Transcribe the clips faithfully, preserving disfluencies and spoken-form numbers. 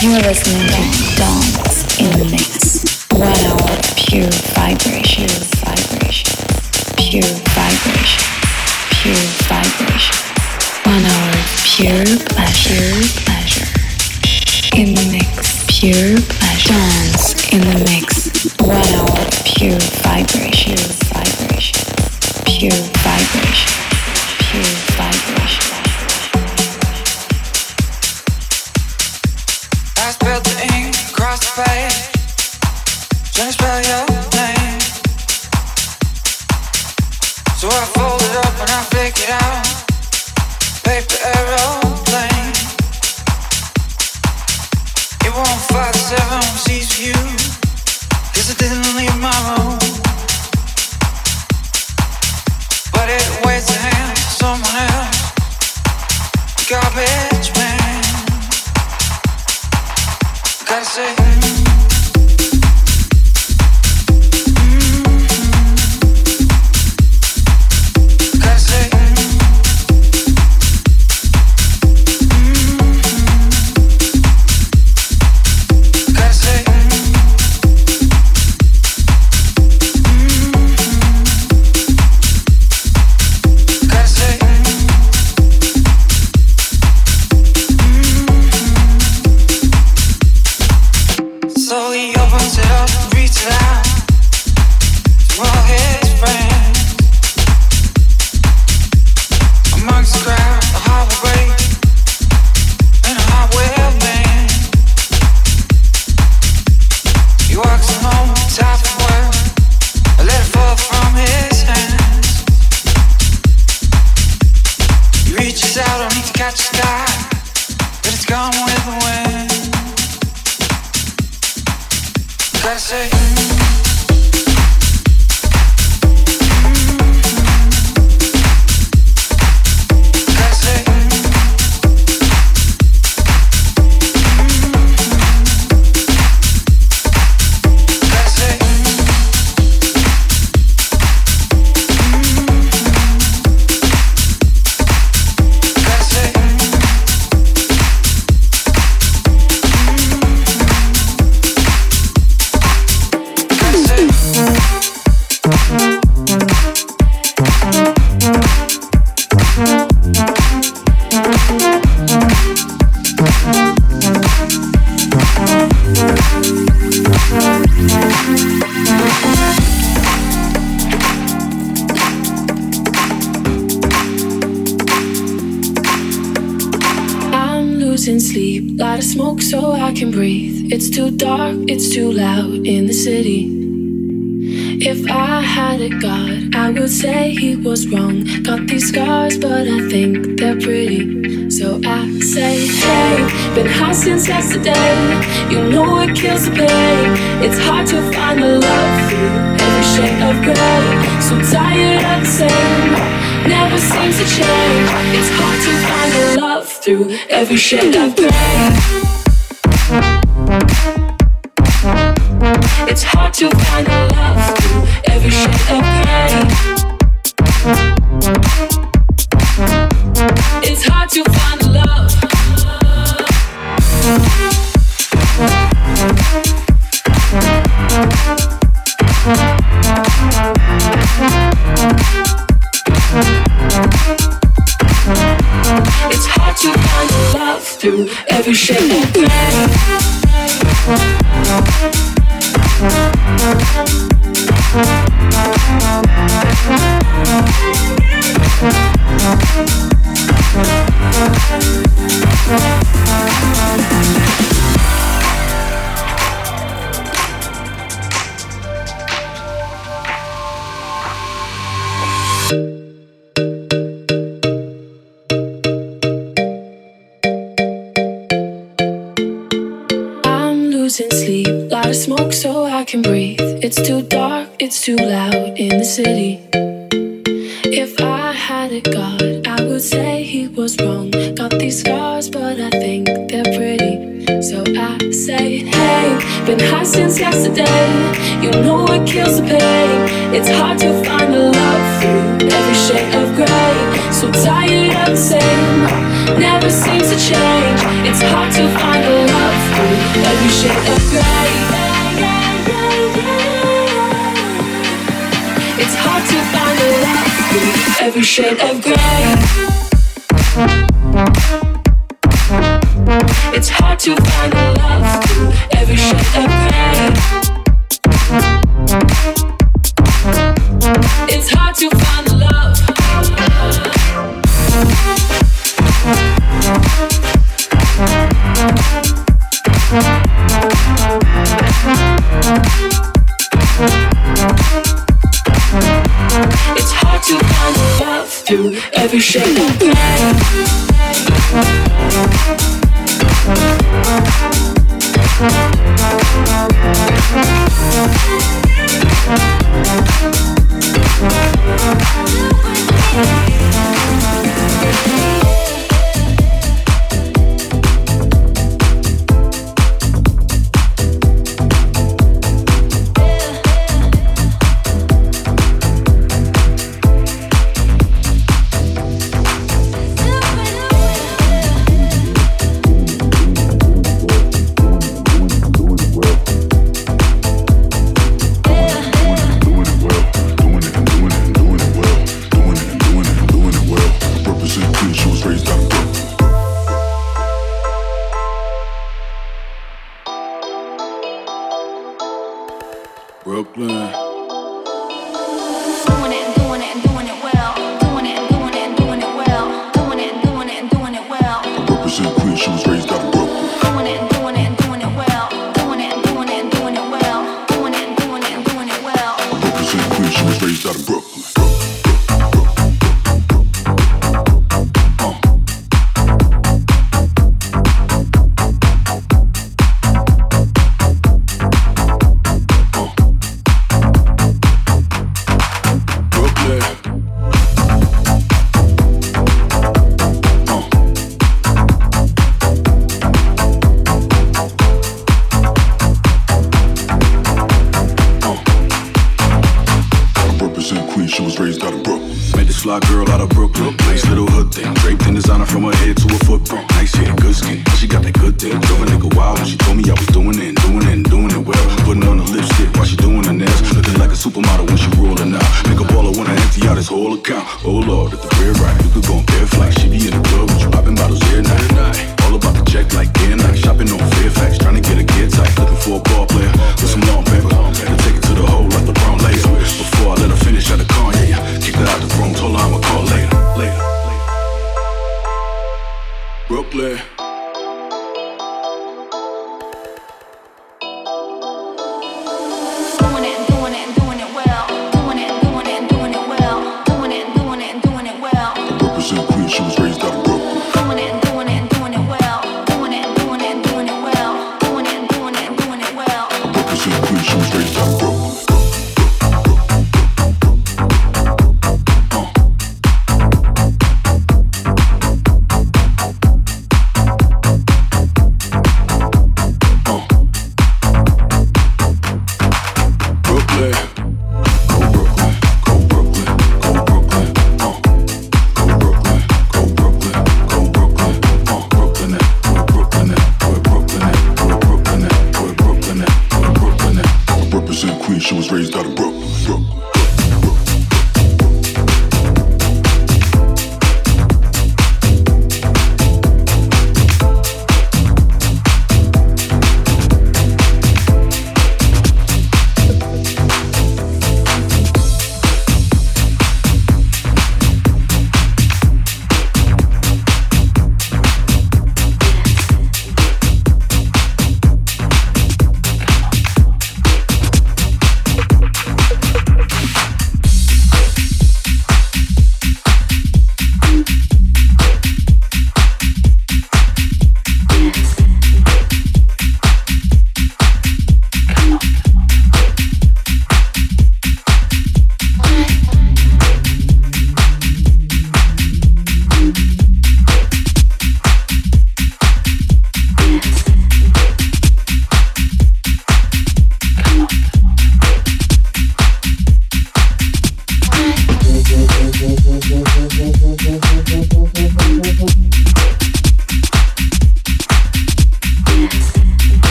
You're listening to Dance in the Mix. One hour of pure vibration, vibration, pure vibration, pure vibration. One hour of pure pleasure, pleasure. In the mix, pure pleasure. Dance in the mix. One hour of pure vibration, vibration, pure vibration, pure vibration. I spilled the ink across the page, trying to spell your name. So I fold it up and I fake it out, paper aeroplane. It won't fly the seven seas for you, cause it didn't leave my room. But it waits to hand someone else, garbage man. Gotta say mm-hmm. Gotta say mm-hmm. Gotta say mm-hmm. Gotta say every shade of gray. It's hard to find a love through every shade of gray. It's hard to find a love. It's hard to find a love through every shape of gray. It's too dark, it's too loud in the city. If I had a god, I would say he was wrong. Got these scars, but I think they're pretty. So I say, hey, been high since yesterday. You know what kills the pain. It's hard to find a love through every shade of gray. So tired of the same, never seems to change. It's hard to find a love every shade of gray. It's hard to find a love through every shade of gray. It's hard to find a love. It's hard to find love through every shade of gray. Brooklyn.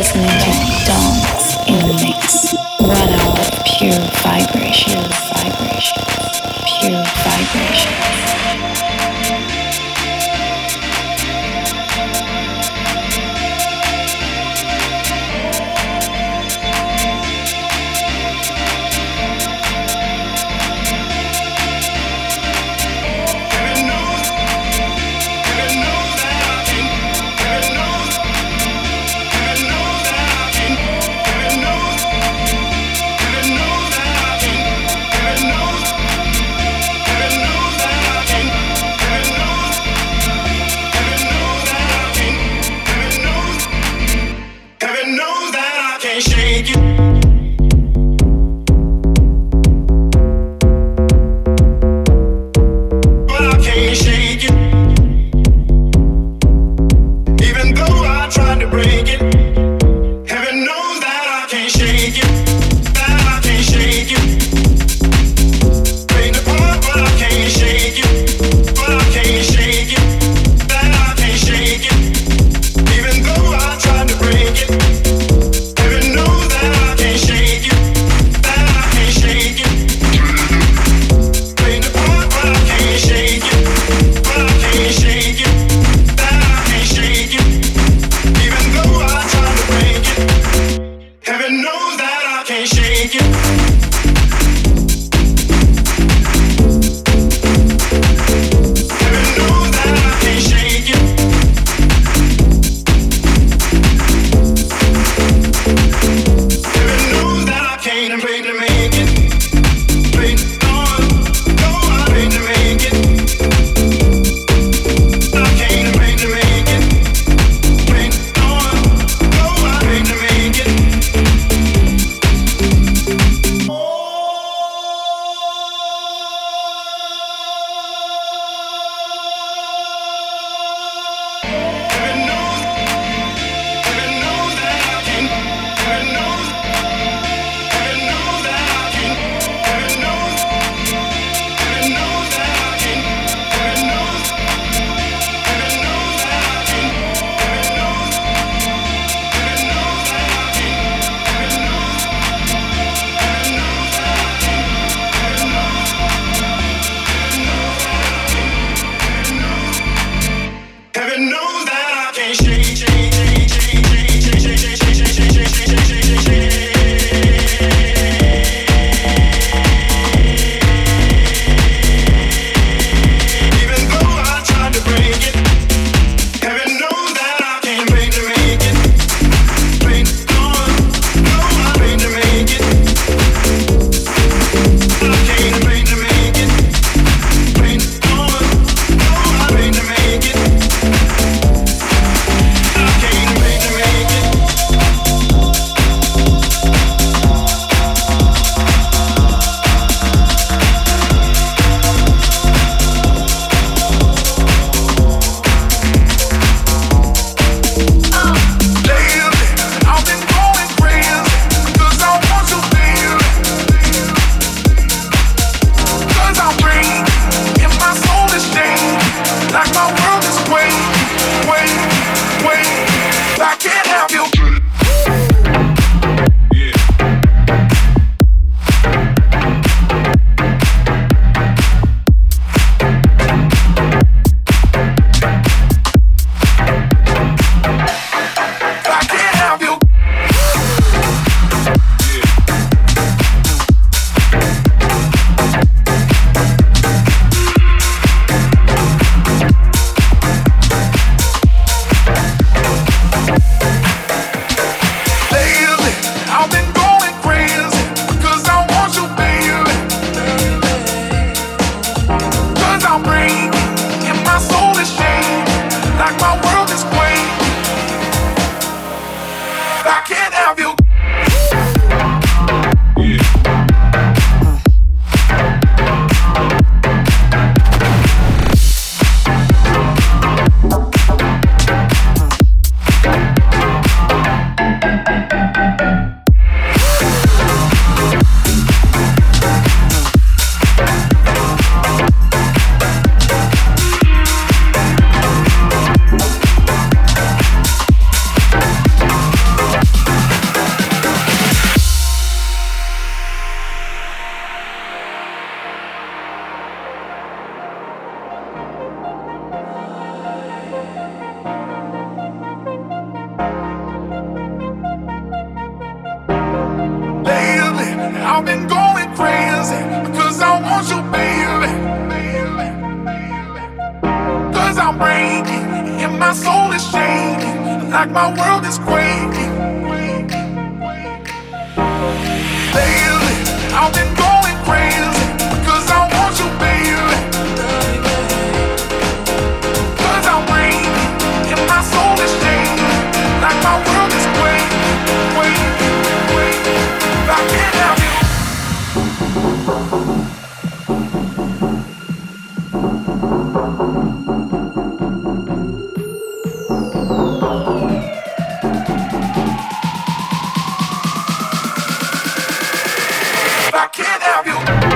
I rising, cause I want you, baby. Cause I'm breaking, and my soul is shaking, like my world is quaking. Lately, I've been going crazy, cause I want you, baby. Cause I'm breaking, and my soul is shaking, like my world is quaking, quaking. I can't help you. I can't help you.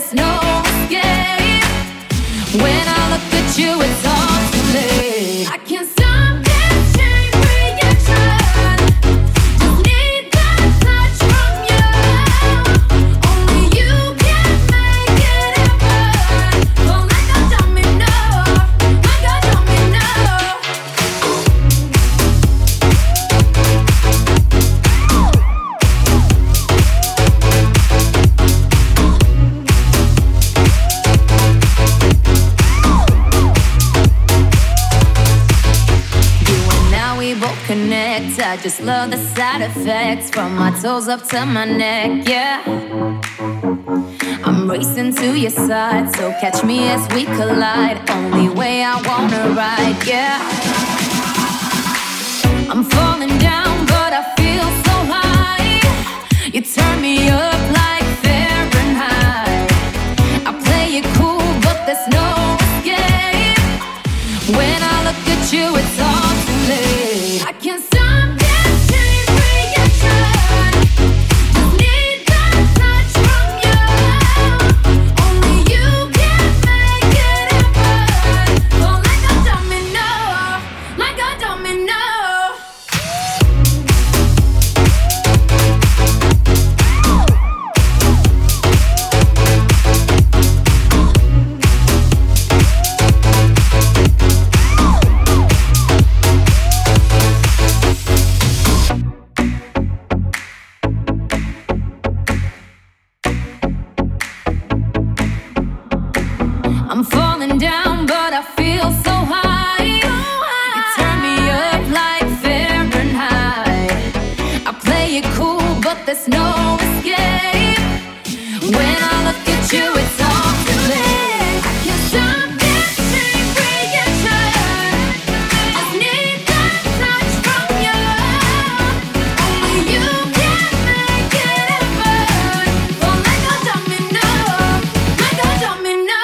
there's no escape. When I look at you, it's all too late. I can't stop this chain reaction. Just need that touch from you. Only you can make it happen. Oh my God, tell me no. My God, tell me connect. I just love the side effects from my toes up to my neck, yeah. I'm racing to your side, so catch me as we collide. Only way I wanna ride, yeah. I'm falling down, but I feel so high. You turn me up like Fahrenheit. I play it cool, but there's no escape. When I look at you, it's all too late. I can't stop this chain reaction. Just need that touch from you. Only you can make it happen. Oh, like a domino, like a domino. I'm falling down, but I feel so high. You turn me up like Fahrenheit. I play it cool, but there's no escape. When I look at you, it's all too late. I can't stop this chain reaction. I need that touch from you. Only you can make it happen. Oh my God, tell me no. My God, tell me no.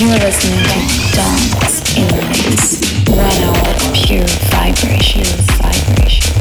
You're listening to Dance in the Mix. One hour of pure vibration, vibration.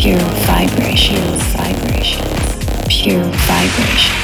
Pure vibrations, pure vibrations.